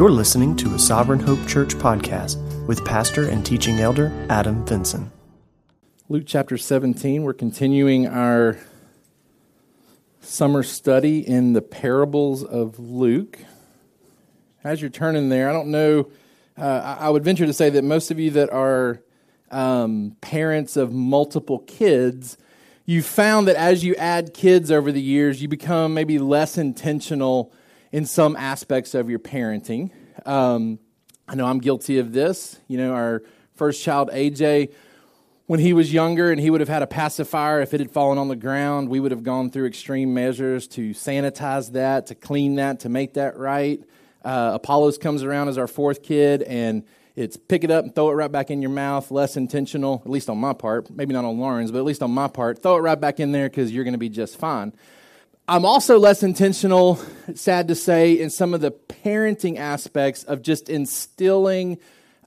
You're listening to a Sovereign Hope Church podcast with pastor and teaching elder Adam Vinson. Luke chapter 17, we're continuing our summer study in the parables of Luke. As you're turning there, I don't know, I would venture to say that most of you that are parents of multiple kids, you found that as you add kids over the years, you become maybe less intentional in some aspects of your parenting. I know I'm guilty of this. You know, our first child, AJ, when he was younger and he would have had a pacifier, if it had fallen on the ground, we would have gone through extreme measures to sanitize that, to clean that, to make that right. Apollos comes around as our fourth kid, and it's pick it up and throw it right back in your mouth, less intentional, at least on my part, maybe not on Lauren's, but at least on my part, throw it right back in there because you're going to be just fine. I'm also less intentional, sad to say, in some of the parenting aspects of just instilling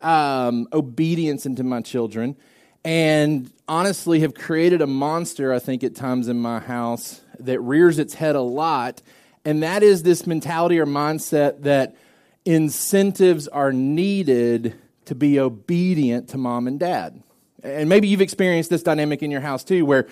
obedience into my children, and honestly have created a monster, I think, at times in my house that rears its head a lot, and that is this mentality or mindset that incentives are needed to be obedient to mom and dad. And maybe you've experienced this dynamic in your house too, where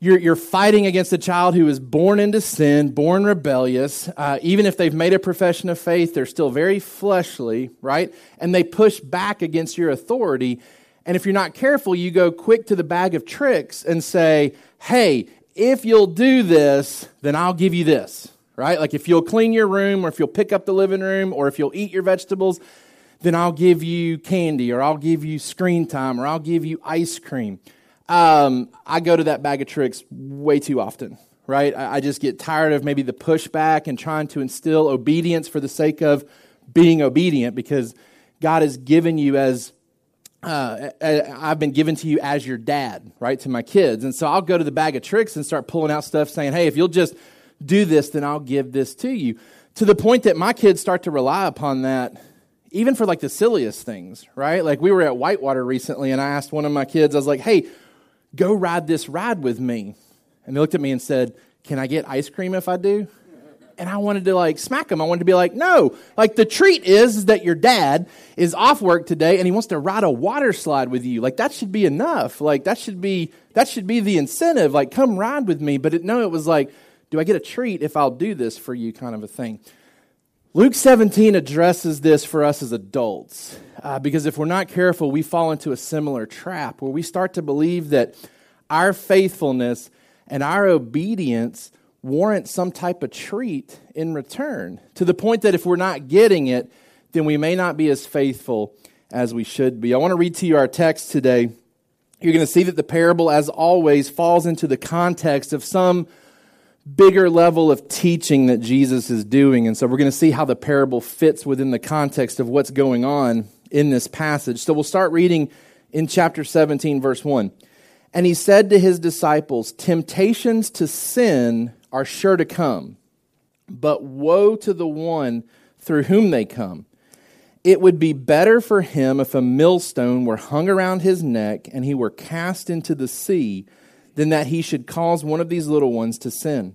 you're fighting against a child who is born into sin, born rebellious. Even if they've made a profession of faith, they're still very fleshly, right? And they push back against your authority. And if you're not careful, you go quick to the bag of tricks and say, hey, if you'll do this, then I'll give you this, right? Like if you'll clean your room or if you'll pick up the living room or if you'll eat your vegetables, then I'll give you candy or I'll give you screen time or I'll give you ice cream. I go to that bag of tricks way too often, right? I just get tired of maybe the pushback and trying to instill obedience for the sake of being obedient, because God has given you as, I've been given to you as your dad, right, to my kids. And so I'll go to the bag of tricks and start pulling out stuff saying, hey, if you'll just do this, then I'll give this to you, to the point that my kids start to rely upon that even for like the silliest things, right? Like we were at Whitewater recently and I asked one of my kids, I was like, hey, go ride this ride with me. And they looked at me and said, can I get ice cream if I do? And I wanted to like smack them. I wanted to be like, no, like the treat is that your dad is off work today and he wants to ride a water slide with you. Like that should be enough. Like that should be the incentive. Like come ride with me. But it was like, do I get a treat if I'll do this for you kind of a thing? Luke 17 addresses this for us as adults, because if we're not careful, we fall into a similar trap where we start to believe that our faithfulness and our obedience warrant some type of treat in return, to the point that if we're not getting it, then we may not be as faithful as we should be. I want to read to you our text today. You're going to see that the parable, as always, falls into the context of some bigger level of teaching that Jesus is doing. And so we're going to see how the parable fits within the context of what's going on in this passage. So we'll start reading in chapter 17, verse 1. And he said to his disciples, temptations to sin are sure to come, but woe to the one through whom they come. It would be better for him if a millstone were hung around his neck and he were cast into the sea, than that he should cause one of these little ones to sin.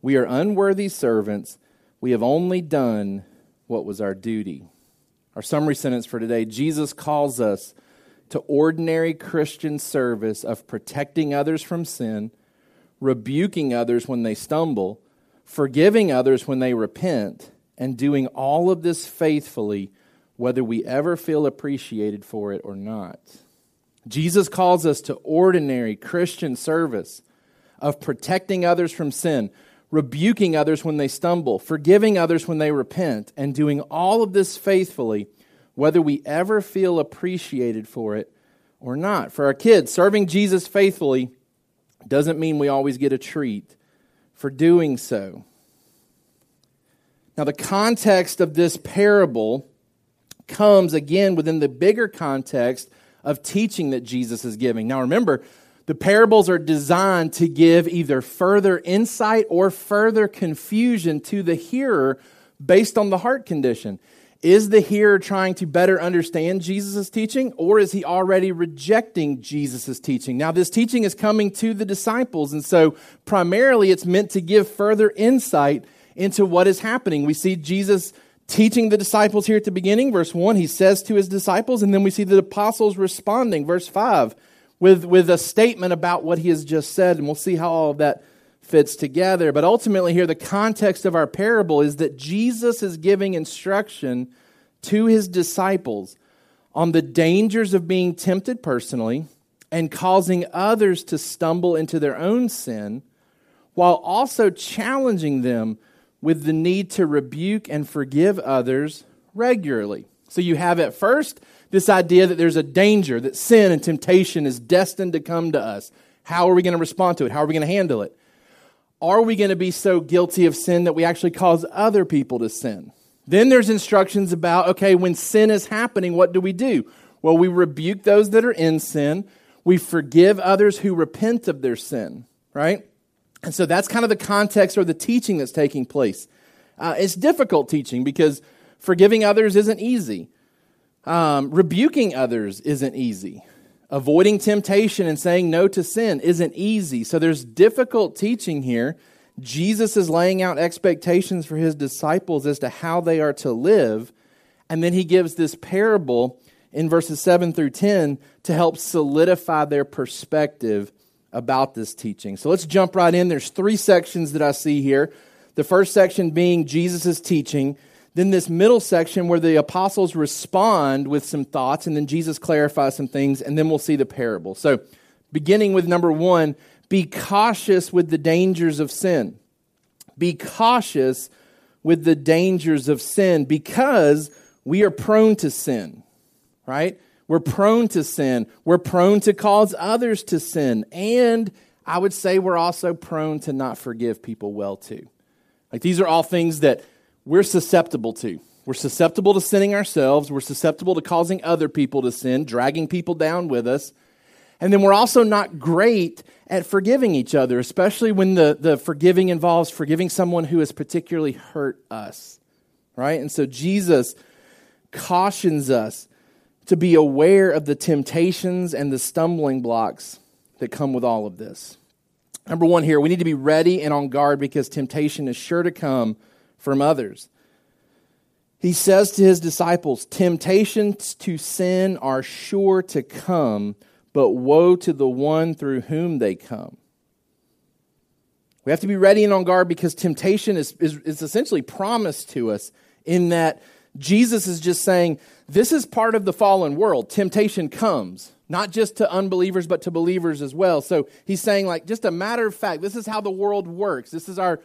we are unworthy servants. We have only done what was our duty. Our summary sentence for today, Jesus calls us to ordinary Christian service of protecting others from sin, rebuking others when they stumble, forgiving others when they repent, and doing all of this faithfully whether we ever feel appreciated for it or not. Jesus calls us to ordinary Christian service of protecting others from sin, rebuking others when they stumble, forgiving others when they repent, and doing all of this faithfully, whether we ever feel appreciated for it or not. For our kids, serving Jesus faithfully doesn't mean we always get a treat for doing so. Now, the context of this parable comes again within the bigger context of teaching that Jesus is giving. Now, remember, the parables are designed to give either further insight or further confusion to the hearer based on the heart condition. Is the hearer trying to better understand Jesus' teaching, or is he already rejecting Jesus' teaching? Now, this teaching is coming to the disciples, and so primarily it's meant to give further insight into what is happening. We see Jesus teaching the disciples here at the beginning. Verse 1, he says to his disciples, and then we see the apostles responding. Verse 5. With a statement about what he has just said, and we'll see how all of that fits together. But ultimately here, the context of our parable is that Jesus is giving instruction to his disciples on the dangers of being tempted personally and causing others to stumble into their own sin, while also challenging them with the need to rebuke and forgive others regularly. So you have at first this idea that there's a danger, that sin and temptation is destined to come to us. How are we going to respond to it? How are we going to handle it? Are we going to be so guilty of sin that we actually cause other people to sin? Then there's instructions about, okay, when sin is happening, what do we do? Well, we rebuke those that are in sin. We forgive others who repent of their sin, right? And so that's kind of the context or the teaching that's taking place. It's difficult teaching because forgiving others isn't easy. Rebuking others isn't easy. Avoiding temptation and saying no to sin isn't easy. So there's difficult teaching here. Jesus is laying out expectations for his disciples as to how they are to live. And then he gives this parable in verses 7 through 10 to help solidify their perspective about this teaching. So let's jump right in. There's three sections that I see here. The first section being Jesus' teaching. Then this middle section where the apostles respond with some thoughts, and then Jesus clarifies some things, and then we'll see the parable. So beginning with number 1, be cautious with the dangers of sin. Be cautious with the dangers of sin because we are prone to sin, right? We're prone to sin. We're prone to cause others to sin. And I would say we're also prone to not forgive people well too. Like these are all things that we're susceptible to. We're susceptible to sinning ourselves. We're susceptible to causing other people to sin, dragging people down with us. And then we're also not great at forgiving each other, especially when the forgiving involves forgiving someone who has particularly hurt us, right? And so Jesus cautions us to be aware of the temptations and the stumbling blocks that come with all of this. Number 1 here, we need to be ready and on guard because temptation is sure to come from others. He says to his disciples, temptations to sin are sure to come, but woe to the one through whom they come. We have to be ready and on guard because temptation is essentially promised to us in that Jesus is just saying, this is part of the fallen world. Temptation comes, not just to unbelievers, but to believers as well. So he's saying, like, just a matter of fact, this is how the world works. This is our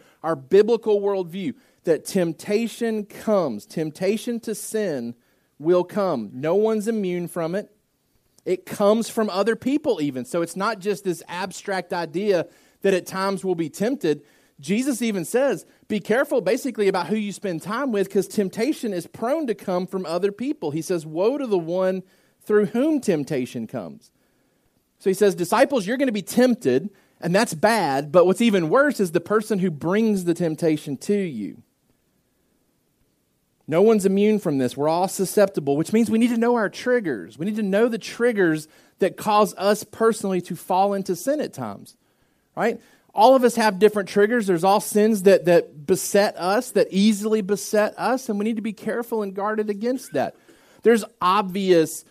biblical worldview. That temptation comes. Temptation to sin will come. No one's immune from it. It comes from other people even. So it's not just this abstract idea that at times we'll be tempted. Jesus even says, be careful basically about who you spend time with because temptation is prone to come from other people. He says, woe to the one through whom temptation comes. So he says, disciples, you're going to be tempted, and that's bad. But what's even worse is the person who brings the temptation to you. No one's immune from this. We're all susceptible, which means we need to know our triggers. We need to know the triggers that cause us personally to fall into sin at times, right? All of us have different triggers. There's all sins that beset us, that easily beset us, and we need to be careful and guarded against that. There's obvious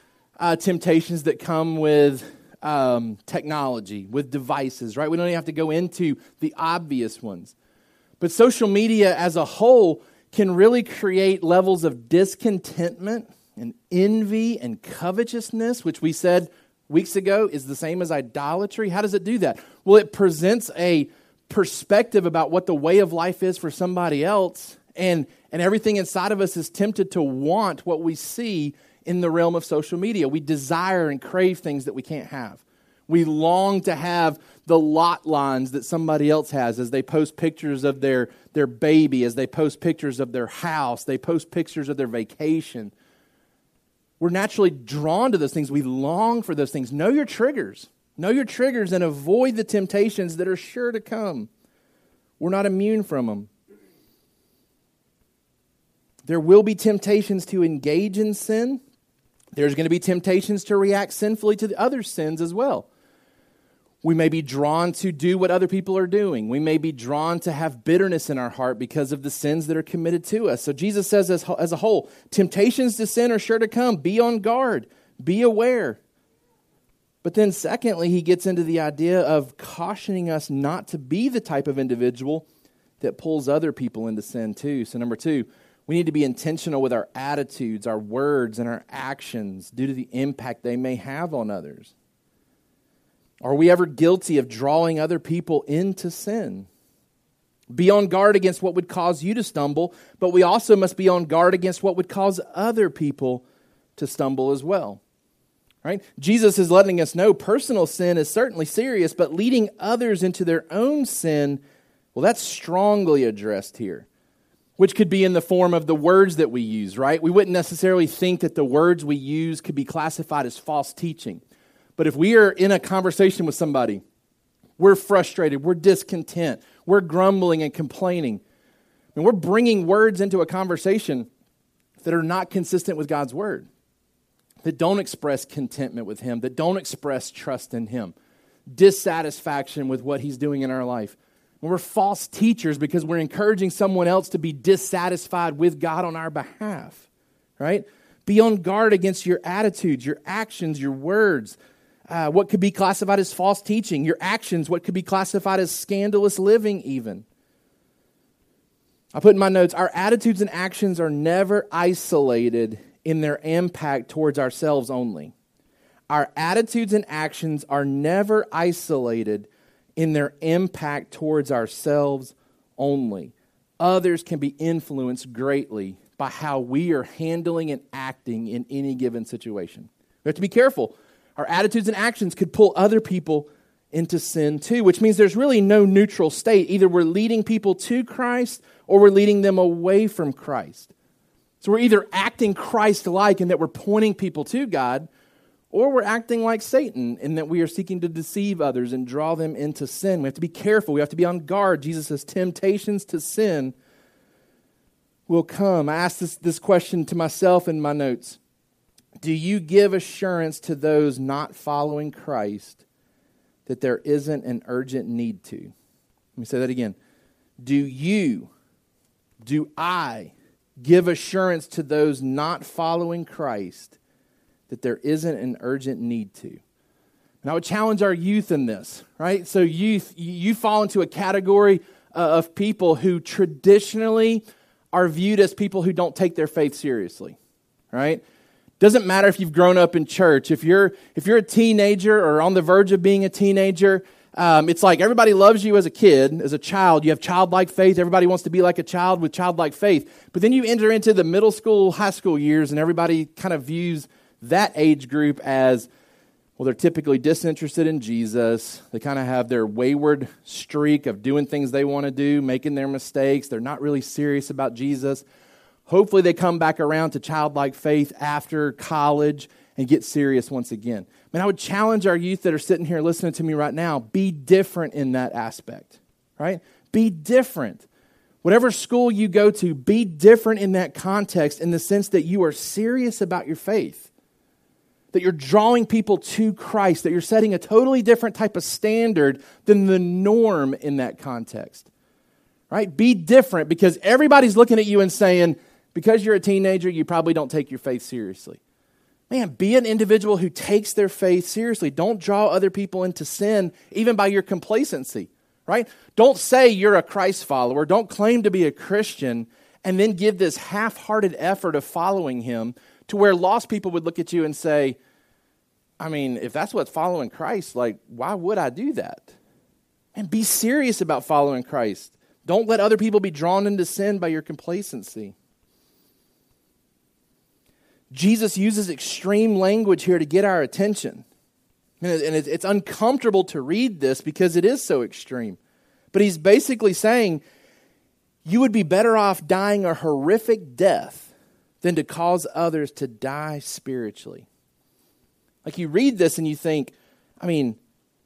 temptations that come with technology, with devices, right? We don't even have to go into the obvious ones. But social media as a whole can really create levels of discontentment and envy and covetousness, which we said weeks ago is the same as idolatry. How does it do that? Well, it presents a perspective about what the way of life is for somebody else, and everything inside of us is tempted to want what we see in the realm of social media. We desire and crave things that we can't have. We long to have the lot lines that somebody else has as they post pictures of their baby, as they post pictures of their house, they post pictures of their vacation. We're naturally drawn to those things. We long for those things. Know your triggers. Know your triggers and avoid the temptations that are sure to come. We're not immune from them. There will be temptations to engage in sin. There's going to be temptations to react sinfully to the other sins as well. We may be drawn to do what other people are doing. We may be drawn to have bitterness in our heart because of the sins that are committed to us. So Jesus says as a whole, temptations to sin are sure to come. Be on guard. Be aware. But then secondly, he gets into the idea of cautioning us not to be the type of individual that pulls other people into sin too. So number two, we need to be intentional with our attitudes, our words, and our actions due to the impact they may have on others. Are we ever guilty of drawing other people into sin? Be on guard against what would cause you to stumble, but we also must be on guard against what would cause other people to stumble as well. Right? Jesus is letting us know personal sin is certainly serious, but leading others into their own sin, well, that's strongly addressed here, which could be in the form of the words that we use, right? We wouldn't necessarily think that the words we use could be classified as false teaching. But if we are in a conversation with somebody, we're frustrated, we're discontent, we're grumbling and complaining, and we're bringing words into a conversation that are not consistent with God's word, that don't express contentment with Him, that don't express trust in Him, dissatisfaction with what He's doing in our life. And we're false teachers because we're encouraging someone else to be dissatisfied with God on our behalf, right? Be on guard against your attitudes, your actions, your words, what could be classified as false teaching, your actions, what could be classified as scandalous living even. I put in my notes, our attitudes and actions are never isolated in their impact towards ourselves only. Our attitudes and actions are never isolated in their impact towards ourselves only. Others can be influenced greatly by how we are handling and acting in any given situation. We have to be careful. Our attitudes and actions could pull other people into sin too, which means there's really no neutral state. Either we're leading people to Christ or we're leading them away from Christ. So we're either acting Christ-like in that we're pointing people to God, or we're acting like Satan in that we are seeking to deceive others and draw them into sin. We have to be careful. We have to be on guard. Jesus says temptations to sin will come. I asked this question to myself in my notes. Do you give assurance to those not following Christ that there isn't an urgent need to? Let me say that again. Do I give assurance to those not following Christ that there isn't an urgent need to? And I would challenge our youth in this, right? So youth, you fall into a category of people who traditionally are viewed as people who don't take their faith seriously, right? Doesn't matter if you've grown up in church. If you're a teenager or on the verge of being a teenager, it's like everybody loves you as a kid, as a child. You have childlike faith. Everybody wants to be like a child with childlike faith. But then you enter into the middle school, high school years, and everybody kind of views that age group as, well, they're typically disinterested in Jesus. They kind of have their wayward streak of doing things they want to do, making their mistakes. They're not really serious about Jesus. Hopefully they come back around to childlike faith after college and get serious once again. Man, I would challenge our youth that are sitting here listening to me right now, be different in that aspect, right? Be different. Whatever school you go to, be different in that context in the sense that you are serious about your faith, that you're drawing people to Christ, that you're setting a totally different type of standard than the norm in that context, right? Be different, because everybody's looking at you and saying, because you're a teenager, you probably don't take your faith seriously. Man, be an individual who takes their faith seriously. Don't draw other people into sin, even by your complacency, right? Don't say you're a Christ follower. Don't claim to be a Christian and then give this half-hearted effort of following Him to where lost people would look at you and say, I mean, if that's what's following Christ, like, why would I do that? And be serious about following Christ. Don't let other people be drawn into sin by your complacency. Jesus uses extreme language here to get our attention. And it's uncomfortable to read this because it is so extreme. But he's basically saying, you would be better off dying a horrific death than to cause others to die spiritually. Like, you read this and you think, I mean,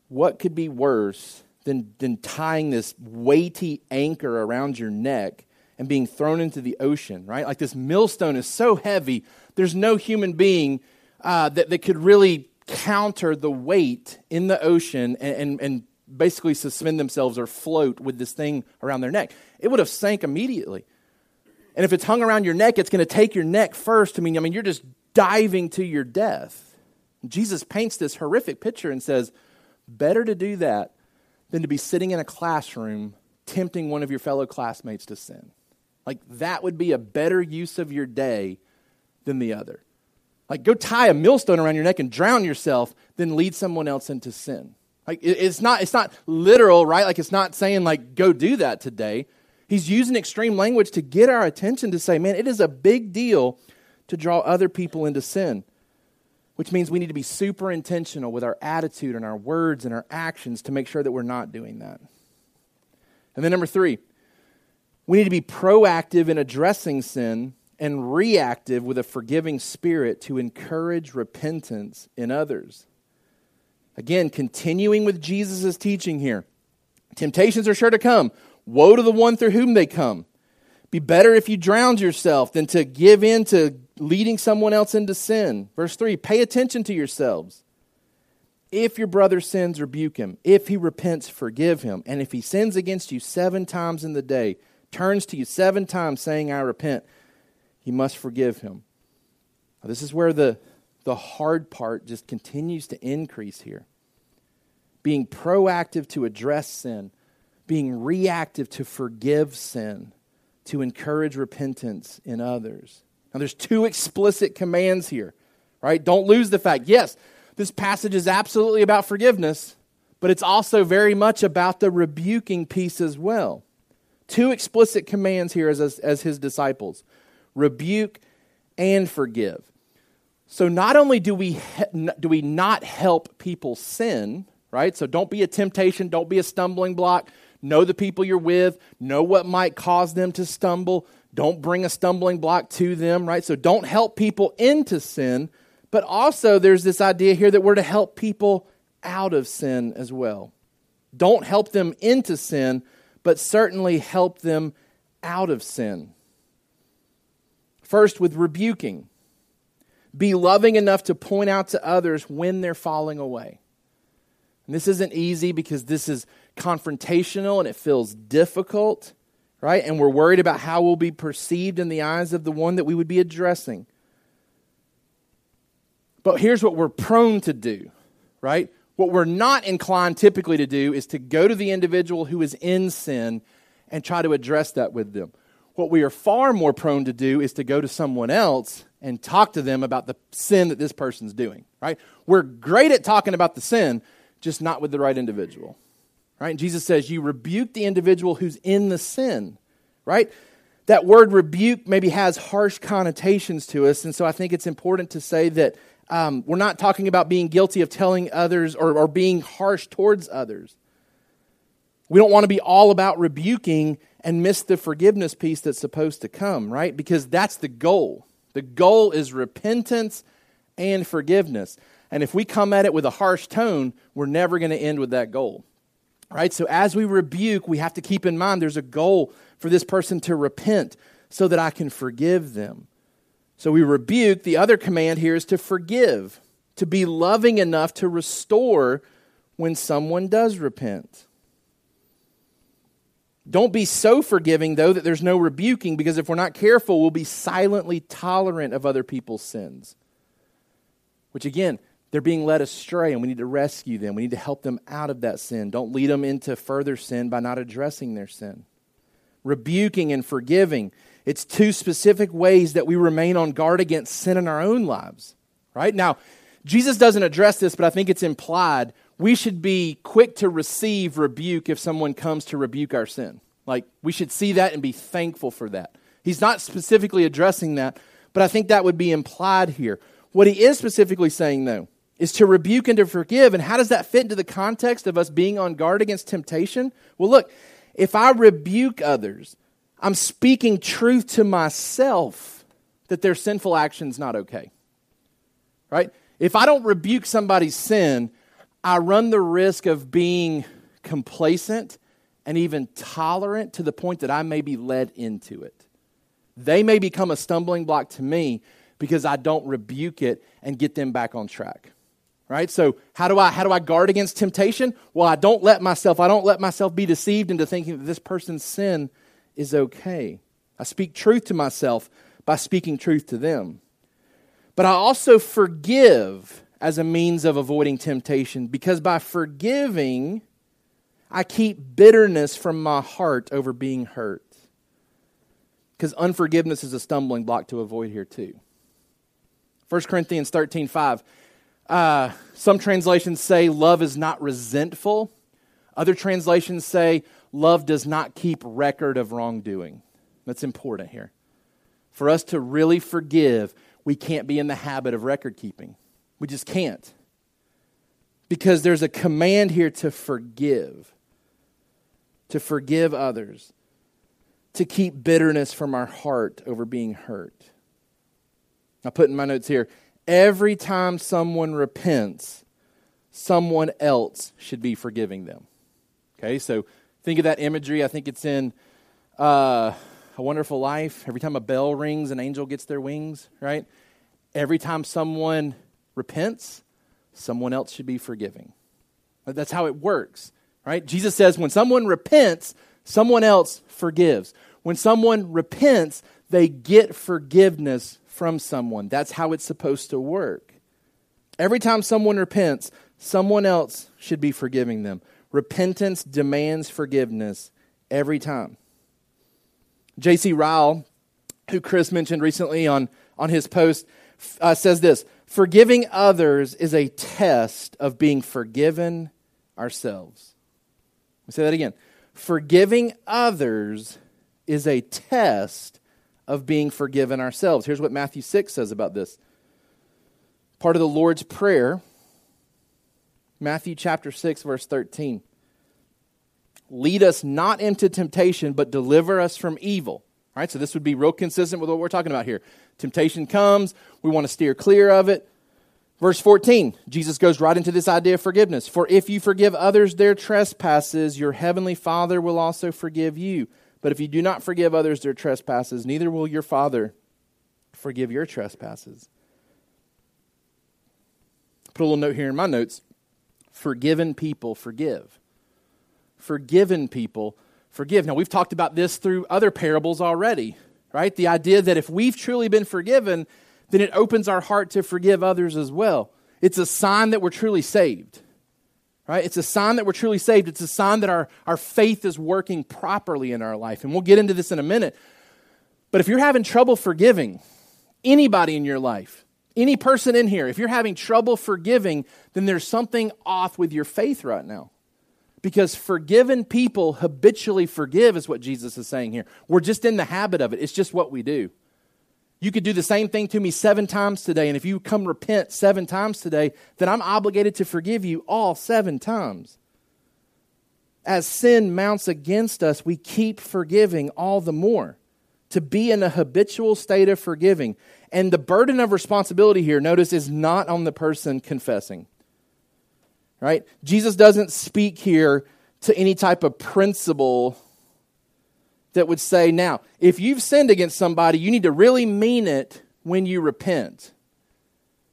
what could be worse than tying this weighty anchor around your neck and being thrown into the ocean, right? Like, this millstone is so heavy, there's no human being that could really counter the weight in the ocean and basically suspend themselves or float with this thing around their neck. It would have sank immediately. And if it's hung around your neck, it's going to take your neck first. I mean, you're just diving to your death. Jesus paints this horrific picture and says, better to do that than to be sitting in a classroom tempting one of your fellow classmates to sin. Like, that would be a better use of your day than the other. Like, go tie a millstone around your neck and drown yourself than lead someone else into sin. Like, it's not literal, right? Like, it's not saying, like, go do that today. He's using extreme language to get our attention to say, man, it is a big deal to draw other people into sin, which means we need to be super intentional with our attitude and our words and our actions to make sure that we're not doing that. And then 3, we need to be proactive in addressing sin and reactive with a forgiving spirit to encourage repentance in others. Again, continuing with Jesus' teaching here. Temptations are sure to come. Woe to the one through whom they come. Be better if you drowned yourself than to give in to leading someone else into sin. Verse 3, pay attention to yourselves. If your brother sins, rebuke him. If he repents, forgive him. And if he sins against you 7 times in the day, turns to you 7 times saying, I repent, you must forgive him. Now, this is where the hard part just continues to increase here. Being proactive to address sin, being reactive to forgive sin, to encourage repentance in others. Now, there's 2 explicit commands here, right? Don't lose the fact. Yes, this passage is absolutely about forgiveness, but it's also very much about the rebuking piece as well. 2 explicit commands here as his disciples. Rebuke and forgive. So not only do we not help people sin, right? So don't be a temptation, don't be a stumbling block. Know the people you're with, know what might cause them to stumble. Don't bring a stumbling block to them, right? So don't help people into sin, but also there's this idea here that we're to help people out of sin as well. Don't help them into sin, but certainly help them out of sin. First, with rebuking. Be loving enough to point out to others when they're falling away. And this isn't easy because this is confrontational and it feels difficult, right? And we're worried about how we'll be perceived in the eyes of the one that we would be addressing. But here's what we're prone to do, right? What we're not inclined typically to do is to go to the individual who is in sin and try to address that with them. What we are far more prone to do is to go to someone else and talk to them about the sin that this person's doing, right? We're great at talking about the sin, just not with the right individual, right? And Jesus says, you rebuke the individual who's in the sin, right? That word rebuke maybe has harsh connotations to us, and so I think it's important to say that we're not talking about being guilty of telling others or being harsh towards others. We don't want to be all about rebuking and miss the forgiveness piece that's supposed to come, right? Because that's the goal. The goal is repentance and forgiveness. And if we come at it with a harsh tone, we're never going to end with that goal, right? So as we rebuke, we have to keep in mind there's a goal for this person to repent so that I can forgive them. So we rebuke. The other command here is to forgive, to be loving enough to restore when someone does repent. Don't be so forgiving, though, that there's no rebuking, because if we're not careful, we'll be silently tolerant of other people's sins. Which, again, they're being led astray, and we need to rescue them. We need to help them out of that sin. Don't lead them into further sin by not addressing their sin. Rebuking and forgiving. It's two specific ways that we remain on guard against sin in our own lives, right? Now, Jesus doesn't address this, but I think it's implied. We should be quick to receive rebuke if someone comes to rebuke our sin. Like, we should see that and be thankful for that. He's not specifically addressing that, but I think that would be implied here. What he is specifically saying, though, is to rebuke and to forgive. And how does that fit into the context of us being on guard against temptation? Well, look, if I rebuke others, I'm speaking truth to myself that their sinful action's not okay, right? If I don't rebuke somebody's sin, I run the risk of being complacent and even tolerant to the point that I may be led into it. They may become a stumbling block to me because I don't rebuke it and get them back on track, right? So how do I guard against temptation? Well, I don't let myself be deceived into thinking that this person's sin is okay. I speak truth to myself by speaking truth to them. But I also forgive as a means of avoiding temptation, because by forgiving, I keep bitterness from my heart over being hurt. Because unforgiveness is a stumbling block to avoid here too. 1 Corinthians 13:5. Some translations say love is not resentful. Other translations say love does not keep record of wrongdoing. That's important here. For us to really forgive, we can't be in the habit of record keeping. We just can't. Because there's a command here to forgive others, to keep bitterness from our heart over being hurt. I put in my notes here, every time someone repents, someone else should be forgiving them. Okay, so think of that imagery. I think it's in A Wonderful Life. Every time a bell rings, an angel gets their wings, right? Every time someone repents, someone else should be forgiving. That's how it works, right? Jesus says when someone repents, someone else forgives. When someone repents, they get forgiveness from someone. That's how it's supposed to work. Every time someone repents, someone else should be forgiving them. Repentance demands forgiveness every time. J.C. Ryle, who Chris mentioned recently on his post, says this, forgiving others is a test of being forgiven ourselves. Let me say that again. Forgiving others is a test of being forgiven ourselves. Here's what Matthew 6 says about this. Part of the Lord's Prayer, Matthew chapter 6, verse 13. Lead us not into temptation, but deliver us from evil. All right, so this would be real consistent with what we're talking about here. Temptation comes, we want to steer clear of it. Verse 14, Jesus goes right into this idea of forgiveness. For if you forgive others their trespasses, your heavenly Father will also forgive you. But if you do not forgive others their trespasses, neither will your Father forgive your trespasses. Put a little note here in my notes. Forgiven people forgive. Forgiven people forgive. Now, we've talked about this through other parables already, right? The idea that if we've truly been forgiven, then it opens our heart to forgive others as well. It's a sign that we're truly saved, right? It's a sign that we're truly saved. It's a sign that our faith is working properly in our life. And we'll get into this in a minute. But if you're having trouble forgiving anybody in your life, any person in here, if you're having trouble forgiving, then there's something off with your faith right now. Because forgiven people habitually forgive is what Jesus is saying here. We're just in the habit of it. It's just what we do. You could do the same thing to me 7 times today, and if you come repent 7 times today, then I'm obligated to forgive you all 7 times. As sin mounts against us, we keep forgiving all the more. To be in a habitual state of forgiving. And the burden of responsibility here, notice, is not on the person confessing. Right? Jesus doesn't speak here to any type of principle that would say, now, if you've sinned against somebody, you need to really mean it when you repent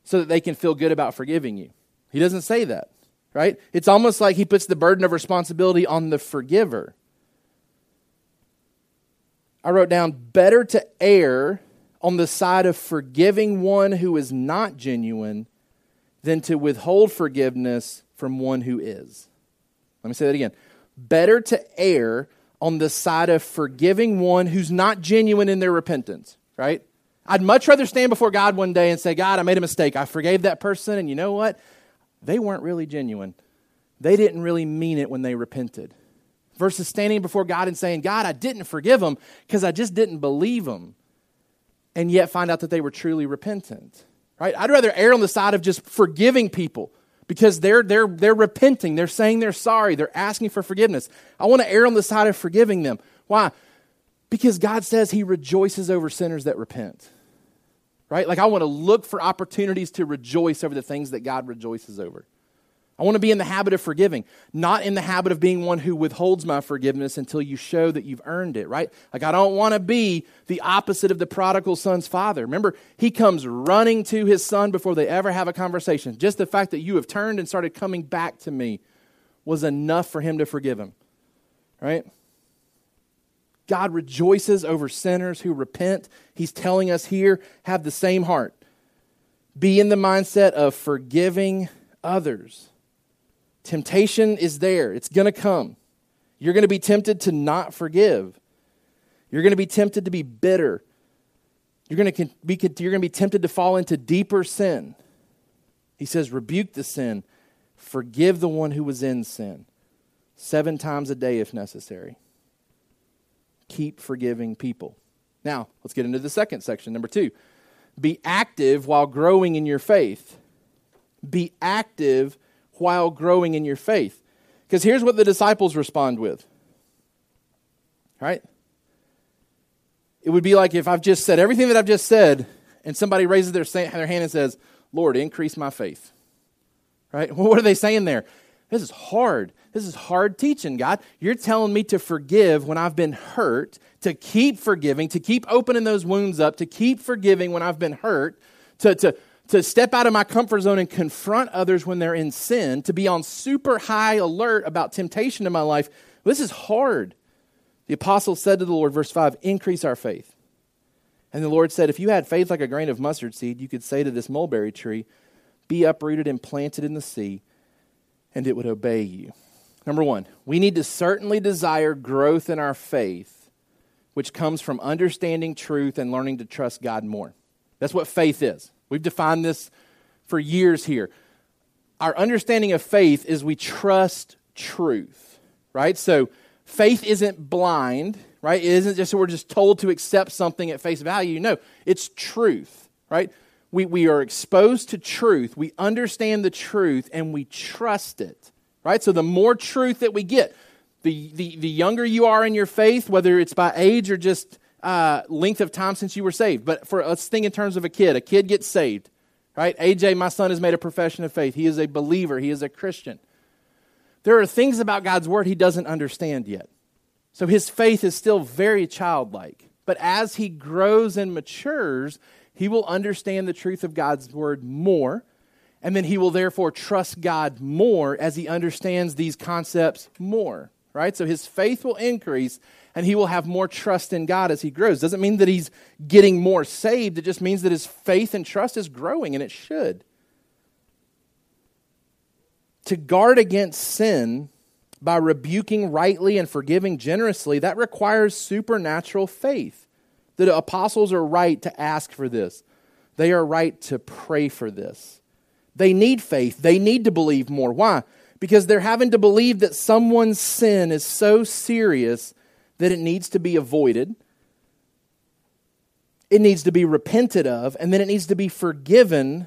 so that they can feel good about forgiving you. He doesn't say that, right? It's almost like he puts the burden of responsibility on the forgiver. I wrote down, better to err on the side of forgiving one who is not genuine than to withhold forgiveness from one who is. Let me say that again. Better to err on the side of forgiving one who's not genuine in their repentance, right? I'd much rather stand before God one day and say, God, I made a mistake. I forgave that person, and you know what? They weren't really genuine. They didn't really mean it when they repented. Versus standing before God and saying, God, I didn't forgive them because I just didn't believe them, and yet find out that they were truly repentant, right? I'd rather err on the side of just forgiving people because they're repenting. They're saying they're sorry. They're asking for forgiveness. I want to err on the side of forgiving them. Why? Because God says he rejoices over sinners that repent, right? Like I want to look for opportunities to rejoice over the things that God rejoices over. I want to be in the habit of forgiving, not in the habit of being one who withholds my forgiveness until you show that you've earned it, right? Like I don't want to be the opposite of the prodigal son's father. Remember, he comes running to his son before they ever have a conversation. Just the fact that you have turned and started coming back to me was enough for him to forgive him, right? God rejoices over sinners who repent. He's telling us here, have the same heart. Be in the mindset of forgiving others. Temptation is there. It's going to come. You're going to be tempted to not forgive. You're going to be tempted to be bitter. You're going to be tempted to fall into deeper sin. He says, rebuke the sin. Forgive the one who was in sin. 7 times a day if necessary. Keep forgiving people. Now, let's get into the second section, number 2. Be active while growing in your faith. Be active while growing in your faith. Because here's what the disciples respond with. All right? It would be like if I've just said everything that I've just said and somebody raises their hand and says, Lord, increase my faith. Right? Well, what are they saying there? This is hard. This is hard teaching, God. You're telling me to forgive when I've been hurt, to keep forgiving, to keep opening those wounds up, to keep forgiving when I've been hurt, to step out of my comfort zone and confront others when they're in sin, to be on super high alert about temptation in my life. This is hard. The apostle said to the Lord, verse 5, increase our faith. And the Lord said, if you had faith like a grain of mustard seed, you could say to this mulberry tree, be uprooted and planted in the sea, and it would obey you. Number 1, we need to certainly desire growth in our faith, which comes from understanding truth and learning to trust God more. That's what faith is. We've defined this for years here. Our understanding of faith is we trust truth, right? So faith isn't blind, right? It isn't just we're just told to accept something at face value. No, it's truth, right? We are exposed to truth. We understand the truth and we trust it, right? So the more truth that we get, the younger you are in your faith, whether it's by age or just length of time since you were saved. But let's think in terms of a kid. A kid gets saved, right? AJ, my son, has made a profession of faith. He is a believer. He is a Christian. There are things about God's word he doesn't understand yet. So his faith is still very childlike. But as he grows and matures, he will understand the truth of God's word more. And then he will therefore trust God more as he understands these concepts more, right? So his faith will increase and he will have more trust in God as he grows. Doesn't mean that he's getting more saved. It just means that his faith and trust is growing, and it should. To guard against sin by rebuking rightly and forgiving generously, that requires supernatural faith. The apostles are right to ask for this. They are right to pray for this. They need faith. They need to believe more. Why? Because they're having to believe that someone's sin is so serious that it needs to be avoided, it needs to be repented of, and then it needs to be forgiven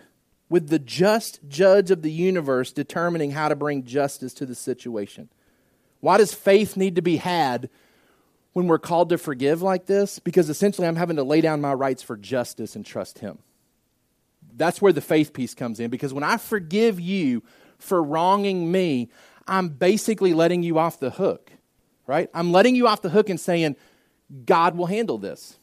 with the just judge of the universe determining how to bring justice to the situation. Why does faith need to be had when we're called to forgive like this? Because essentially I'm having to lay down my rights for justice and trust him. That's where the faith piece comes in, because when I forgive you for wronging me, I'm basically letting you off the hook. Right? I'm letting you off the hook and saying, God will handle this.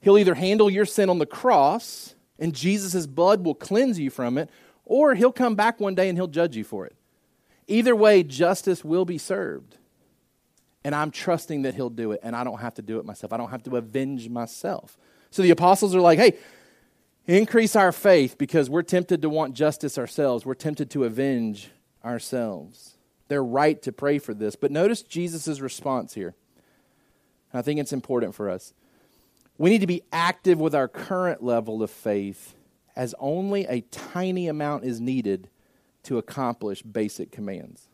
He'll either handle your sin on the cross and Jesus' blood will cleanse you from it, or he'll come back one day and he'll judge you for it. Either way, justice will be served. And I'm trusting that he'll do it, and I don't have to do it myself. I don't have to avenge myself. So the apostles are like, hey, increase our faith, because we're tempted to want justice ourselves. We're tempted to avenge ourselves. They're right to pray for this. But notice Jesus' response here. And I think it's important for us. We need to be active with our current level of faith, as only a tiny amount is needed to accomplish basic commands.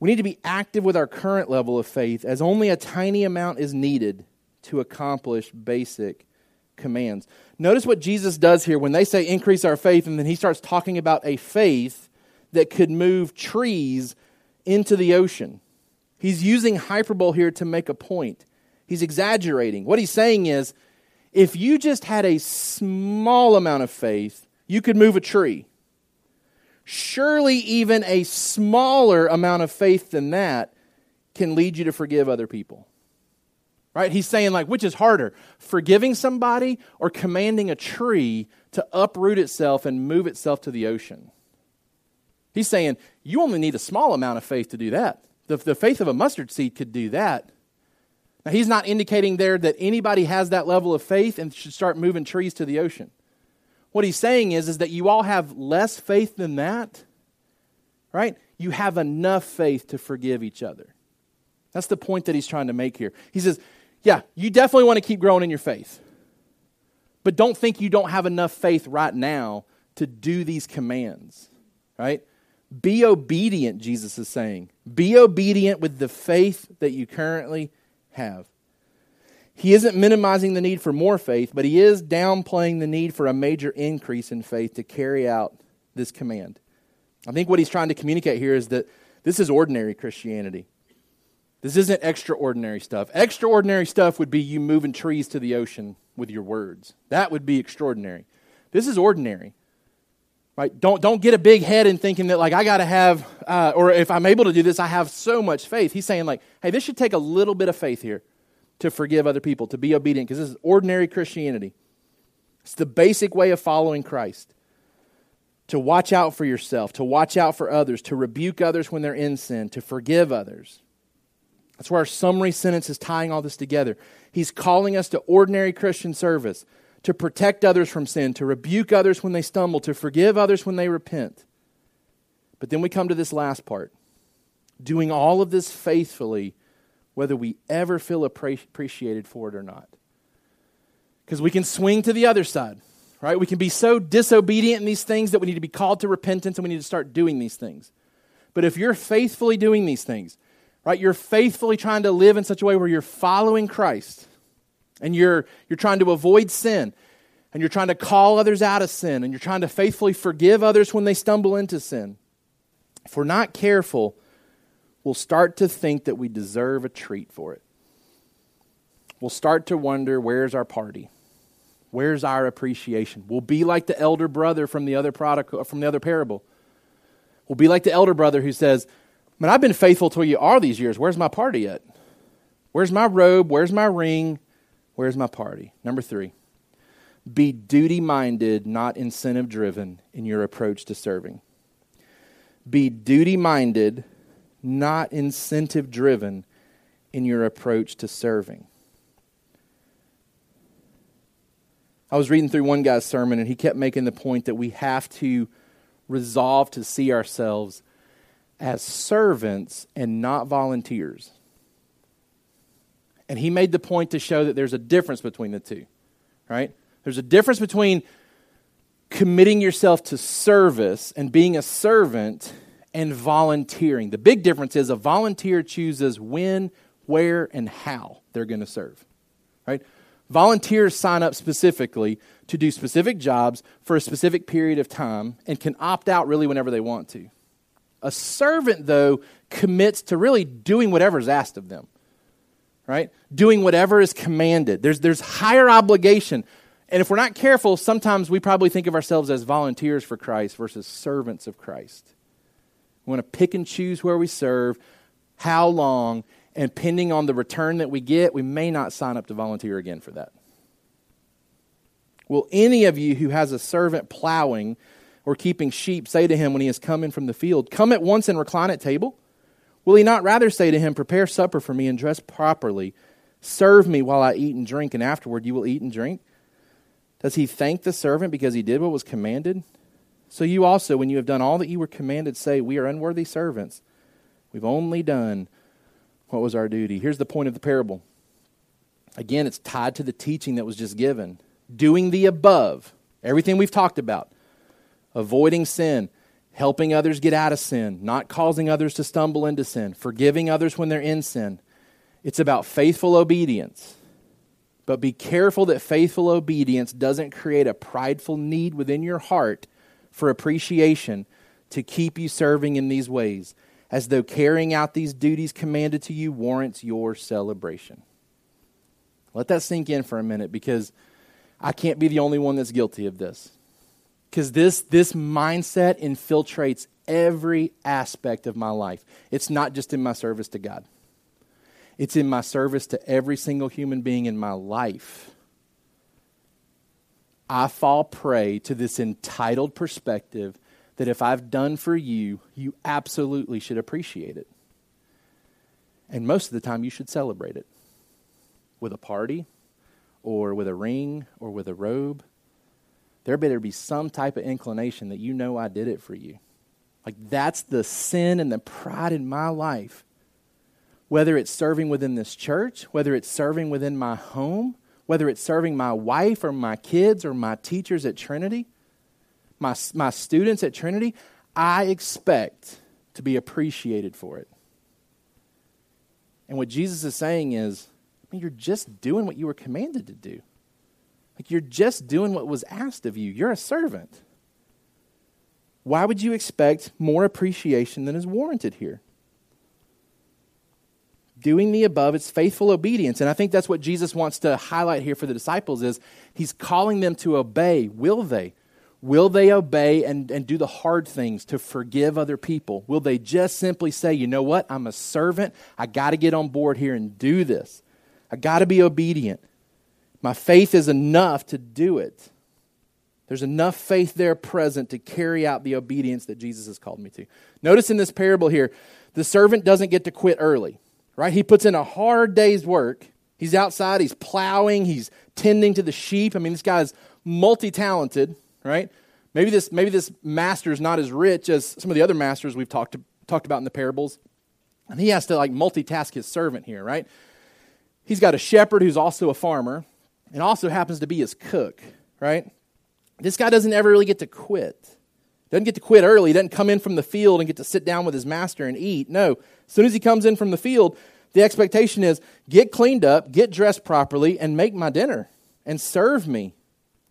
We need to be active with our current level of faith, as only a tiny amount is needed to accomplish basic commands. Notice what Jesus does here when they say increase our faith, and then he starts talking about a faith that could move trees into the ocean. He's using hyperbole here to make a point. He's exaggerating. What he's saying is, if you just had a small amount of faith, you could move a tree. Surely even a smaller amount of faith than that can lead you to forgive other people. Right? He's saying, like, which is harder, forgiving somebody or commanding a tree to uproot itself and move itself to the ocean? He's saying, you only need a small amount of faith to do that. The faith of a mustard seed could do that. Now, he's not indicating there that anybody has that level of faith and should start moving trees to the ocean. What he's saying is that you all have less faith than that, right? You have enough faith to forgive each other. That's the point that he's trying to make here. He says, yeah, you definitely want to keep growing in your faith, but don't think you don't have enough faith right now to do these commands, right? Be obedient, Jesus is saying. Be obedient with the faith that you currently have. He isn't minimizing the need for more faith, but he is downplaying the need for a major increase in faith to carry out this command. I think what he's trying to communicate here is that this is ordinary Christianity. This isn't extraordinary stuff. Extraordinary stuff would be you moving trees to the ocean with your words. That would be extraordinary. This is ordinary. Right? Don't get a big head in thinking that, like, I got to have, or if I'm able to do this, I have so much faith. He's saying, like, hey, this should take a little bit of faith here to forgive other people, to be obedient, because this is ordinary Christianity. It's the basic way of following Christ, to watch out for yourself, to watch out for others, to rebuke others when they're in sin, to forgive others. That's where our summary sentence is tying all this together. He's calling us to ordinary Christian service, to protect others from sin, to rebuke others when they stumble, to forgive others when they repent. But then we come to this last part, doing all of this faithfully, whether we ever feel appreciated for it or not. Because we can swing to the other side, right? We can be so disobedient in these things that we need to be called to repentance and we need to start doing these things. But if you're faithfully doing these things, right, you're faithfully trying to live in such a way where you're following Christ, and you're trying to avoid sin, and you're trying to call others out of sin, and you're trying to faithfully forgive others when they stumble into sin. If we're not careful, we'll start to think that we deserve a treat for it. We'll start to wonder, where's our party? Where's our appreciation? We'll be like the elder brother from the other prodigal, from the other parable. We'll be like the elder brother who says, man, I've been faithful to you all these years. Where's my party at? Where's my robe? Where's my ring? Where's my party? Number 3, be duty-minded, not incentive-driven in your approach to serving. Be duty-minded, not incentive-driven in your approach to serving. I was reading through one guy's sermon, and he kept making the point that we have to resolve to see ourselves as servants and not volunteers. And he made the point to show that there's a difference between the two, right? There's a difference between committing yourself to service and being a servant and volunteering. The big difference is a volunteer chooses when, where, and how they're going to serve, right? Volunteers sign up specifically to do specific jobs for a specific period of time and can opt out really whenever they want to. A servant, though, commits to really doing whatever's asked of them. Right? Doing whatever is commanded. There's higher obligation. And if we're not careful, sometimes we probably think of ourselves as volunteers for Christ versus servants of Christ. We want to pick and choose where we serve, how long, and depending on the return that we get, we may not sign up to volunteer again for that. Will any of you who has a servant plowing or keeping sheep say to him when he has come in from the field, come at once and recline at table? Will he not rather say to him, prepare supper for me and dress properly, serve me while I eat and drink, and afterward you will eat and drink? Does he thank the servant because he did what was commanded? So you also, when you have done all that you were commanded, say, we are unworthy servants. We've only done What was our duty? Here's the point of the parable. Again, it's tied to the teaching that was just given. Doing the above, everything we've talked about, avoiding sin, helping others get out of sin, not causing others to stumble into sin, forgiving others when they're in sin. It's about faithful obedience. But be careful that faithful obedience doesn't create a prideful need within your heart for appreciation to keep you serving in these ways, as though carrying out these duties commanded to you warrants your celebration. Let that sink in for a minute, because I can't be the only one that's guilty of this. Because this mindset infiltrates every aspect of my life. It's not just in my service to God. It's in my service to every single human being in my life. I fall prey to this entitled perspective that if I've done for you, you absolutely should appreciate it. And most of the time, you should celebrate it with a party or with a ring or with a robe. There better be some type of inclination that you know I did it for you. Like, that's the sin and the pride in my life. Whether it's serving within this church, whether it's serving within my home, whether it's serving my wife or my kids or my teachers at Trinity, my students at Trinity, I expect to be appreciated for it. And what Jesus is saying is, I mean, you're just doing what you were commanded to do. Like, you're just doing what was asked of you. You're a servant. Why would you expect more appreciation than is warranted here? Doing the above, it's faithful obedience. And I think that's what Jesus wants to highlight here for the disciples is he's calling them to obey. Will they? Will they obey and do the hard things to forgive other people? Will they just simply say, you know what? I'm a servant. I got to get on board here and do this. I got to be obedient. My faith is enough to do it. There's enough faith there present to carry out the obedience that Jesus has called me to. Notice in this parable here, the servant doesn't get to quit early, right? He puts in a hard day's work. He's outside, he's plowing, he's tending to the sheep. I mean, this guy's multi-talented, right? Maybe this master is not as rich as some of the other masters we've talked about in the parables. And he has to like multitask his servant here, right? He's got a shepherd who's also a farmer and also happens to be his cook, right? This guy doesn't ever really get to quit. Doesn't get to quit early. Doesn't come in from the field and get to sit down with his master and eat. No, as soon as he comes in from the field, the expectation is get cleaned up, get dressed properly, and make my dinner and serve me.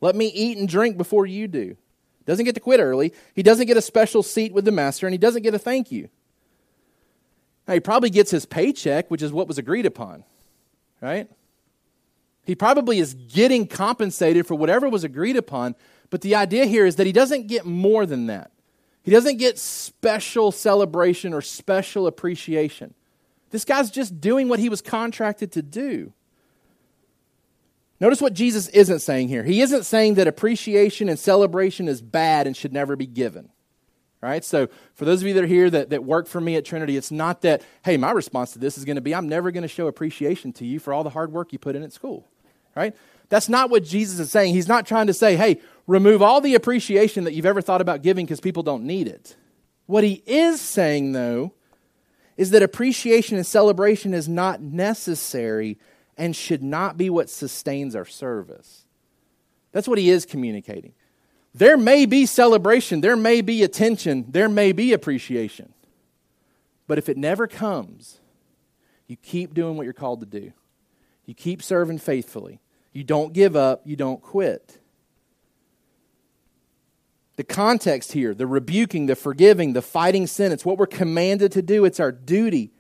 Let me eat and drink before you do. Doesn't get to quit early. He doesn't get a special seat with the master, and he doesn't get a thank you. Now, he probably gets his paycheck, which is what was agreed upon, right? He probably is getting compensated for whatever was agreed upon, but the idea here is that he doesn't get more than that. He doesn't get special celebration or special appreciation. This guy's just doing what he was contracted to do. Notice what Jesus isn't saying here. He isn't saying that appreciation and celebration is bad and should never be given, right? So for those of you that are here that work for me at Trinity, it's not that, hey, my response to this is going to be, I'm never going to show appreciation to you for all the hard work you put in at school, right? That's not what Jesus is saying. He's not trying to say, hey, remove all the appreciation that you've ever thought about giving because people don't need it. What he is saying, though, is that appreciation and celebration is not necessary and should not be what sustains our service. That's what he is communicating. There may be celebration, there may be attention, there may be appreciation. But if it never comes, you keep doing what you're called to do. You keep serving faithfully. You don't give up, you don't quit. The context here, the rebuking, the forgiving, the fighting sin, it's what we're commanded to do, it's our duty.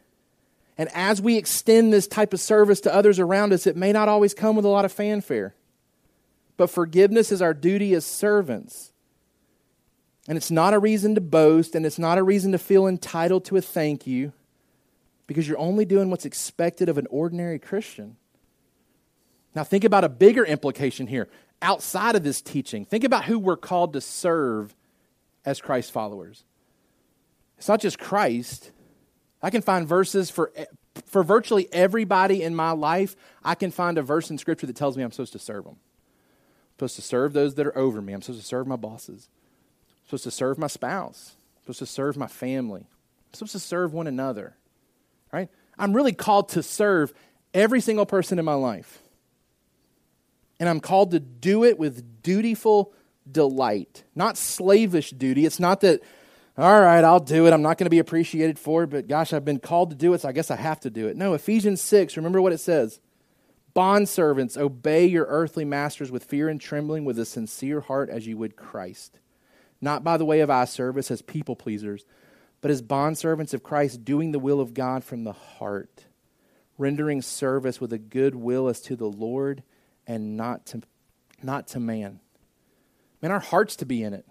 And as we extend this type of service to others around us, it may not always come with a lot of fanfare. But forgiveness is our duty as servants. And it's not a reason to boast, and it's not a reason to feel entitled to a thank you, because you're only doing what's expected of an ordinary Christian. Now think about a bigger implication here, outside of this teaching. Think about who we're called to serve as Christ followers. It's not just Christ. I can find verses for virtually everybody in my life. I can find a verse in Scripture that tells me I'm supposed to serve them. I'm supposed to serve those that are over me. I'm supposed to serve my bosses. I'm supposed to serve my spouse. I'm supposed to serve my family. I'm supposed to serve one another, right? I'm really called to serve every single person in my life. And I'm called to do it with dutiful delight, not slavish duty. It's not that, all right, I'll do it. I'm not going to be appreciated for it, but gosh, I've been called to do it, so I guess I have to do it. No, Ephesians 6, remember what it says. Bondservants, obey your earthly masters with fear and trembling, with a sincere heart as you would Christ. Not by the way of eye service as people pleasers, but as bondservants of Christ, doing the will of God from the heart, rendering service with a good will as to the Lord and not to man. Man, our heart's to be in it,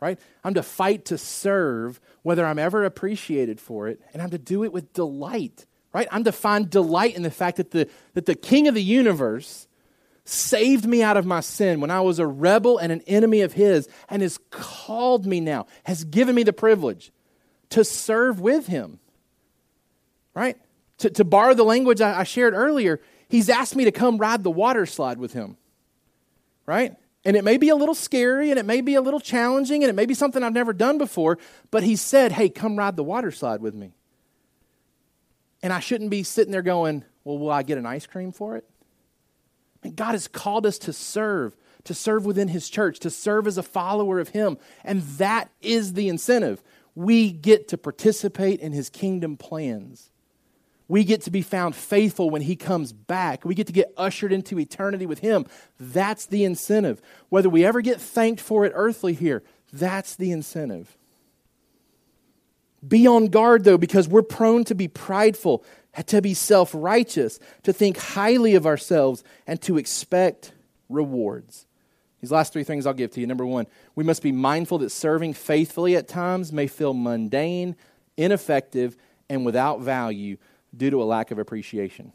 right? I'm to fight to serve, whether I'm ever appreciated for it, and I'm to do it with delight, right? I'm to find delight in the fact that the King of the universe saved me out of my sin when I was a rebel and an enemy of his, and has called me now, has given me the privilege to serve with him, right? To borrow the language I shared earlier, he's asked me to come ride the water slide with him, right? And it may be a little scary, and it may be a little challenging, and it may be something I've never done before, but he said, hey, come ride the water slide with me. And I shouldn't be sitting there going, well, will I get an ice cream for it? And God has called us to serve within his church, to serve as a follower of him. And that is the incentive. We get to participate in his kingdom plans. We get to be found faithful when he comes back. We get to get ushered into eternity with him. That's the incentive. Whether we ever get thanked for it earthly here, that's the incentive. Be on guard, though, because we're prone to be prideful, to be self-righteous, to think highly of ourselves, and to expect rewards. These last three things I'll give to you. Number one, we must be mindful that serving faithfully at times may feel mundane, ineffective, and without value due to a lack of appreciation.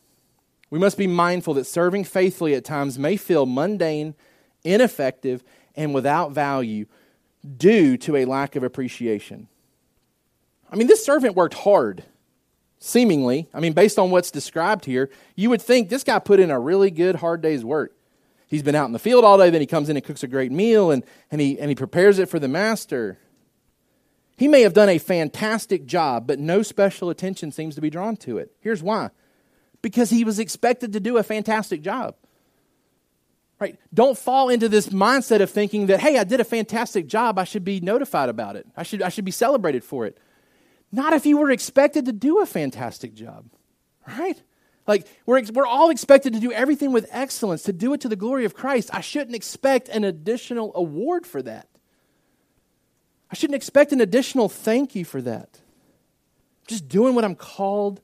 We must be mindful that serving faithfully at times may feel mundane, ineffective, and without value due to a lack of appreciation. I mean, this servant worked hard, seemingly. I mean, based on what's described here, you would think this guy put in a really good, hard day's work. He's been out in the field all day, then he comes in and cooks a great meal, and he prepares it for the master. He may have done a fantastic job, but no special attention seems to be drawn to it. Here's why. Because he was expected to do a fantastic job. Right? Don't fall into this mindset of thinking that, hey, I did a fantastic job, I should be notified about it. I should be celebrated for it. Not if you were expected to do a fantastic job, right? Like, we're all expected to do everything with excellence, to do it to the glory of Christ. I shouldn't expect an additional award for that. I shouldn't expect an additional thank you for that. Just doing what I'm called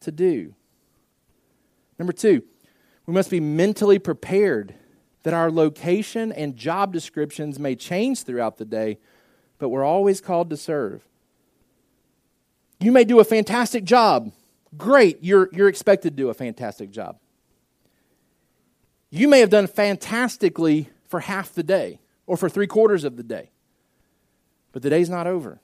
to do. Number two, we must be mentally prepared that our location and job descriptions may change throughout the day, but we're always called to serve. You may do a fantastic job. Great, you're expected to do a fantastic job. You may have done fantastically for half the day or for three-quarters of the day, but the day's not over.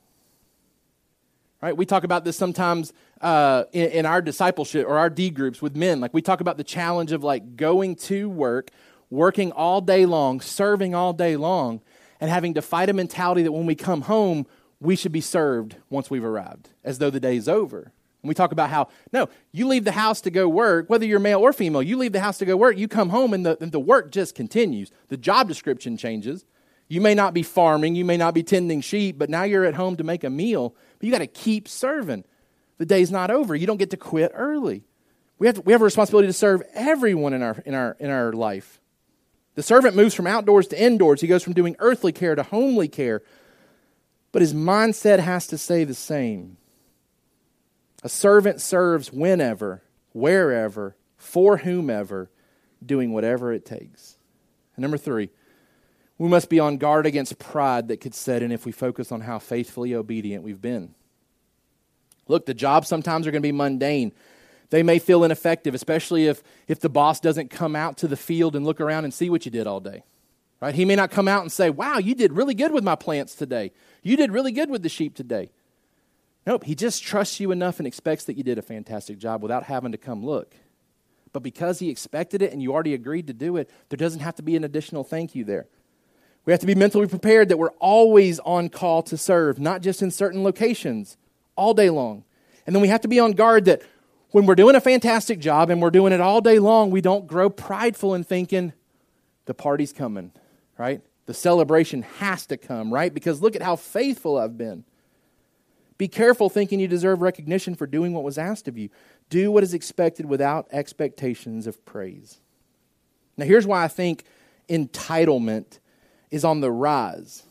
Right? We talk about this sometimes in our discipleship or our D groups with men. Like, we talk about the challenge of like going to work, working all day long, serving all day long, and having to fight a mentality that when we come home, we should be served once we've arrived, as though the day's over. And we talk about how, no, you leave the house to go work, whether you're male or female, you leave the house to go work, you come home and the work just continues. The job description changes. You may not be farming, you may not be tending sheep, but now you're at home to make a meal, but you got to keep serving. The day's not over. You don't get to quit early. We have a responsibility to serve everyone in our life. The servant moves from outdoors to indoors. He goes from doing earthly care to homely care. But his mindset has to stay the same. A servant serves whenever, wherever, for whomever, doing whatever it takes. And number three, we must be on guard against pride that could set in if we focus on how faithfully obedient we've been. Look, the jobs sometimes are going to be mundane. They may feel ineffective, especially if the boss doesn't come out to the field and look around and see what you did all day. Right? He may not come out and say, wow, you did really good with my plants today. You did really good with the sheep today. Nope, he just trusts you enough and expects that you did a fantastic job without having to come look. But because he expected it and you already agreed to do it, there doesn't have to be an additional thank you there. We have to be mentally prepared that we're always on call to serve, not just in certain locations, all day long. And then we have to be on guard that when we're doing a fantastic job and we're doing it all day long, we don't grow prideful in thinking the party's coming, right? The celebration has to come, right? Because look at how faithful I've been. Be careful thinking you deserve recognition for doing what was asked of you. Do what is expected without expectations of praise. Now, here's why I think entitlement is on the rise.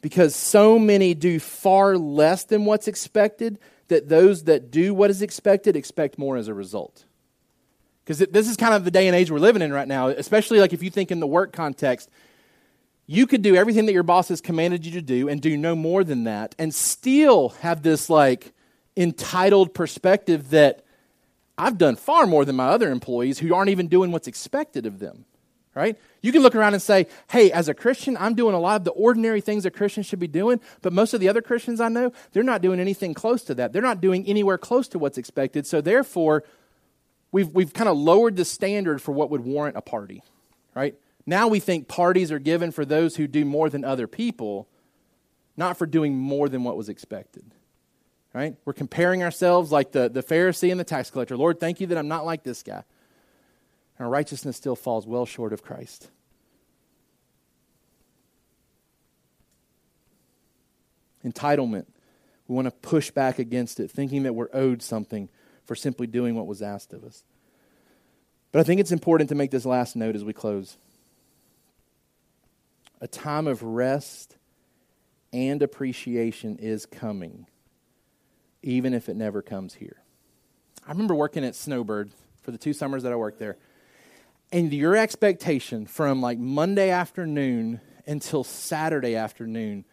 Because so many do far less than what's expected that those that do what is expected expect more as a result. Because this is kind of the day and age we're living in right now, especially like if you think in the work context. You could do everything that your boss has commanded you to do and do no more than that and still have this like entitled perspective that I've done far more than my other employees who aren't even doing what's expected of them, right? You can look around and say, hey, as a Christian, I'm doing a lot of the ordinary things a Christian should be doing, but most of the other Christians I know, they're not doing anything close to that. They're not doing anywhere close to what's expected. So therefore, we've kind of lowered the standard for what would warrant a party, right? Now we think parties are given for those who do more than other people, not for doing more than what was expected, right? We're comparing ourselves like the Pharisee and the tax collector. Lord, thank you that I'm not like this guy. And our righteousness still falls well short of Christ. Entitlement. We want to push back against it, thinking that we're owed something for simply doing what was asked of us. But I think it's important to make this last note as we close. A time of rest and appreciation is coming, even if it never comes here. I remember working at Snowbird for the 2 summers that I worked there. And your expectation from like Monday afternoon until Saturday afternoon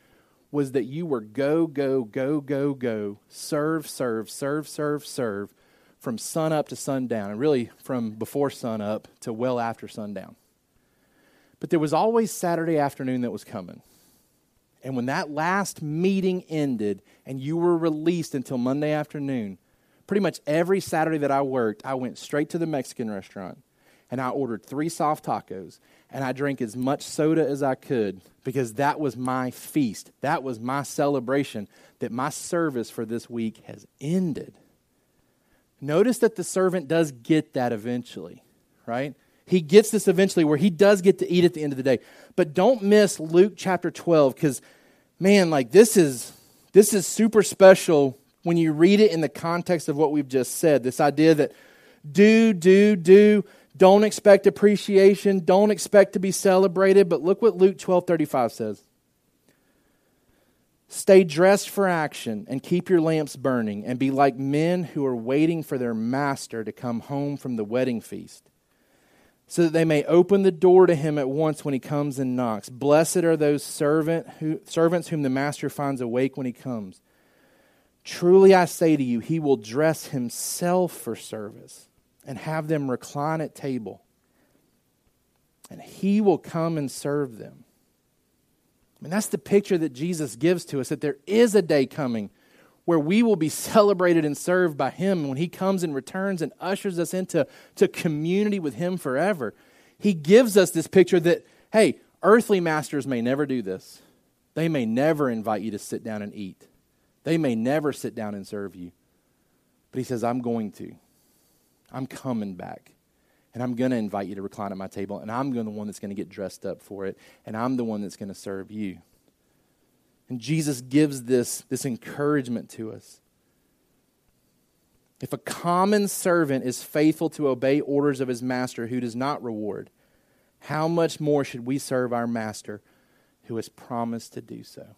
was that you were go, go, go, go, go, serve, serve, serve, serve, serve from sun up to sundown, and really from before sun up to well after sundown. But there was always Saturday afternoon that was coming. And when that last meeting ended and you were released until Monday afternoon, pretty much every Saturday that I worked, I went straight to the Mexican restaurant and I ordered 3 soft tacos and I drank as much soda as I could because that was my feast. That was my celebration that my service for this week has ended. Notice that the servant does get that eventually, right? He gets this eventually where he does get to eat at the end of the day. But don't miss Luke chapter 12 because, man, like this is super special when you read it in the context of what we've just said. This idea that do, don't expect appreciation, don't expect to be celebrated. But look what Luke 12:35 says. Stay dressed for action and keep your lamps burning and be like men who are waiting for their master to come home from the wedding feast, so that they may open the door to him at once when he comes and knocks. Blessed are those servants whom the master finds awake when he comes. Truly I say to you, he will dress himself for service and have them recline at table, and he will come and serve them. And that's the picture that Jesus gives to us, that there is a day coming where we will be celebrated and served by him when he comes and returns and ushers us into community with him forever. He gives us this picture that, hey, earthly masters may never do this. They may never invite you to sit down and eat. They may never sit down and serve you. But he says, I'm going to. I'm coming back. And I'm going to invite you to recline at my table. And I'm the one that's going to get dressed up for it. And I'm the one that's going to serve you. And Jesus gives this encouragement to us. If a common servant is faithful to obey orders of his master who does not reward, how much more should we serve our master who has promised to do so?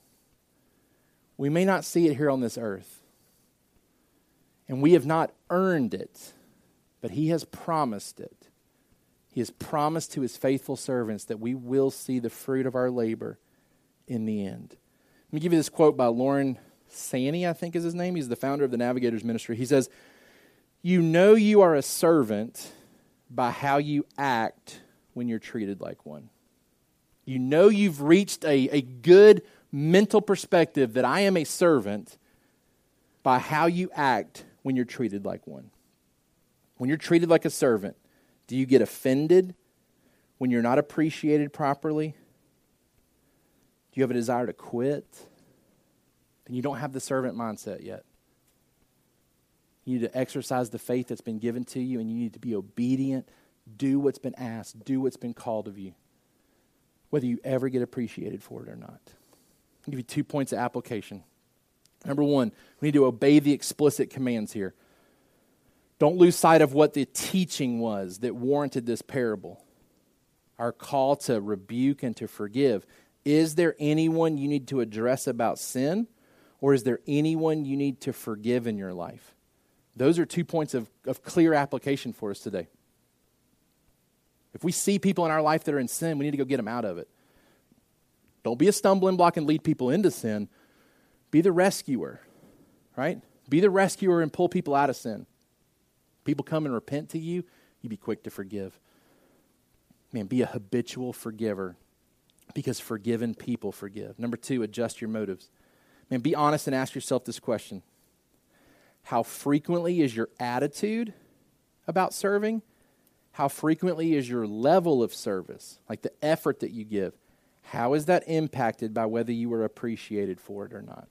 We may not see it here on this earth, and we have not earned it, but he has promised it. He has promised to his faithful servants that we will see the fruit of our labor in the end. Let me give you this quote by Loren Sanny, I think is his name. He's the founder of the Navigators ministry. He says, "You know you are a servant by how you act when you're treated like one." You know you've reached a good mental perspective that I am a servant by how you act when you're treated like one. When you're treated like a servant, do you get offended when you're not appreciated properly? You have a desire to quit, and you don't have the servant mindset yet. You need to exercise the faith that's been given to you, and you need to be obedient. Do what's been asked. Do what's been called of you, whether you ever get appreciated for it or not. I'll give you 2 points of application. Number one, we need to obey the explicit commands here. Don't lose sight of what the teaching was that warranted this parable. Our call to rebuke and to forgive. Is there anyone you need to address about sin, or is there anyone you need to forgive in your life? Those are 2 points of clear application for us today. If we see people in our life that are in sin, we need to go get them out of it. Don't be a stumbling block and lead people into sin. Be the rescuer, right? Be the rescuer and pull people out of sin. People come and repent to you, you be quick to forgive. Man, be a habitual forgiver, because forgiven people forgive. Number two, adjust your motives. Man, be honest and ask yourself this question. How frequently is your attitude about serving? How frequently is your level of service, like the effort that you give? How is that impacted by whether you are appreciated for it or not?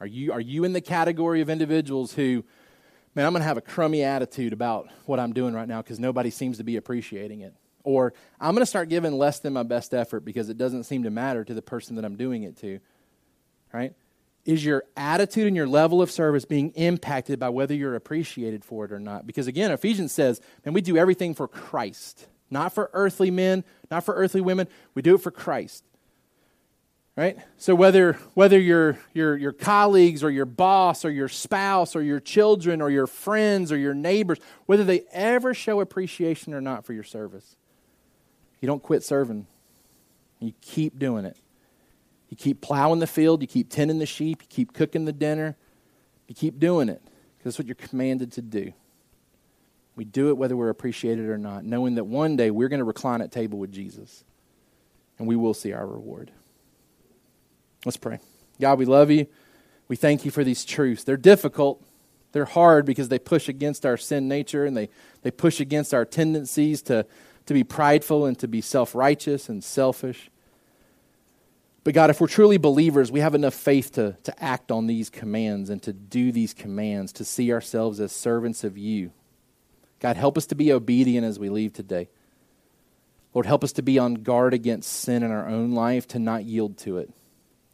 Are you in the category of individuals who, man, I'm going to have a crummy attitude about what I'm doing right now because nobody seems to be appreciating it? Or I'm going to start giving less than my best effort because it doesn't seem to matter to the person that I'm doing it to, right? Is your attitude and your level of service being impacted by whether you're appreciated for it or not? Because again, Ephesians says, man, we do everything for Christ, not for earthly men, not for earthly women. We do it for Christ, right? So whether your colleagues or your boss or your spouse or your children or your friends or your neighbors, whether they ever show appreciation or not for your service, you don't quit serving. You keep doing it. You keep plowing the field. You keep tending the sheep. You keep cooking the dinner. You keep doing it because that's what you're commanded to do. We do it whether we're appreciated or not, knowing that one day we're going to recline at table with Jesus and we will see our reward. Let's pray. God, we love you. We thank you for these truths. They're difficult. They're hard because they push against our sin nature and they push against our tendencies to be prideful and to be self-righteous and selfish. But God, if we're truly believers, we have enough faith to act on these commands and to do these commands, to see ourselves as servants of you. God, help us to be obedient as we leave today. Lord, help us to be on guard against sin in our own life, to not yield to it.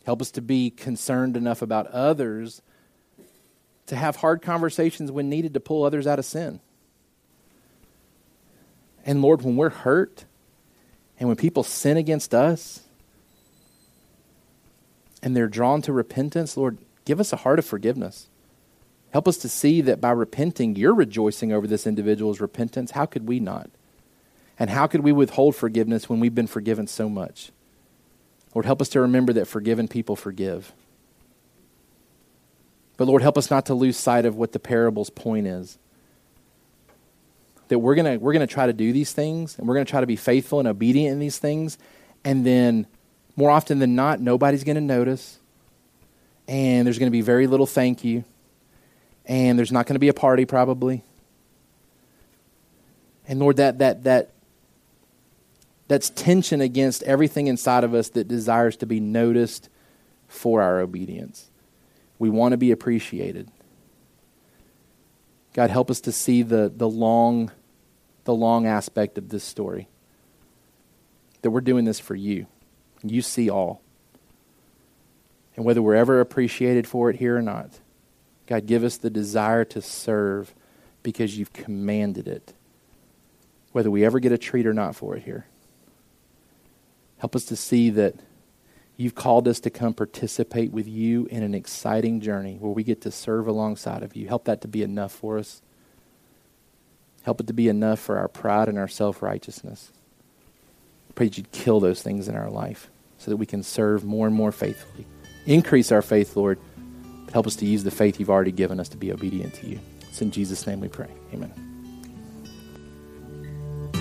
Help us to be concerned enough about others to have hard conversations when needed to pull others out of sin. And Lord, when we're hurt and when people sin against us and they're drawn to repentance, Lord, give us a heart of forgiveness. Help us to see that by repenting, you're rejoicing over this individual's repentance. How could we not? And how could we withhold forgiveness when we've been forgiven so much? Lord, help us to remember that forgiven people forgive. But Lord, help us not to lose sight of what the parable's point is. That we're gonna try to do these things, and we're gonna try to be faithful and obedient in these things, and then more often than not, nobody's gonna notice, and there's gonna be very little thank you, and there's not gonna be a party probably. And Lord, that's tension against everything inside of us that desires to be noticed for our obedience. We want to be appreciated. God, help us to see the long aspect of this story. That we're doing this for you. You see all. And whether we're ever appreciated for it here or not, God, give us the desire to serve because you've commanded it. Whether we ever get a treat or not for it here. Help us to see that you've called us to come participate with you in an exciting journey where we get to serve alongside of you. Help that to be enough for us. Help it to be enough for our pride and our self-righteousness. I pray that you'd kill those things in our life so that we can serve more and more faithfully. Increase our faith, Lord. But help us to use the faith you've already given us to be obedient to you. It's in Jesus' name we pray. Amen.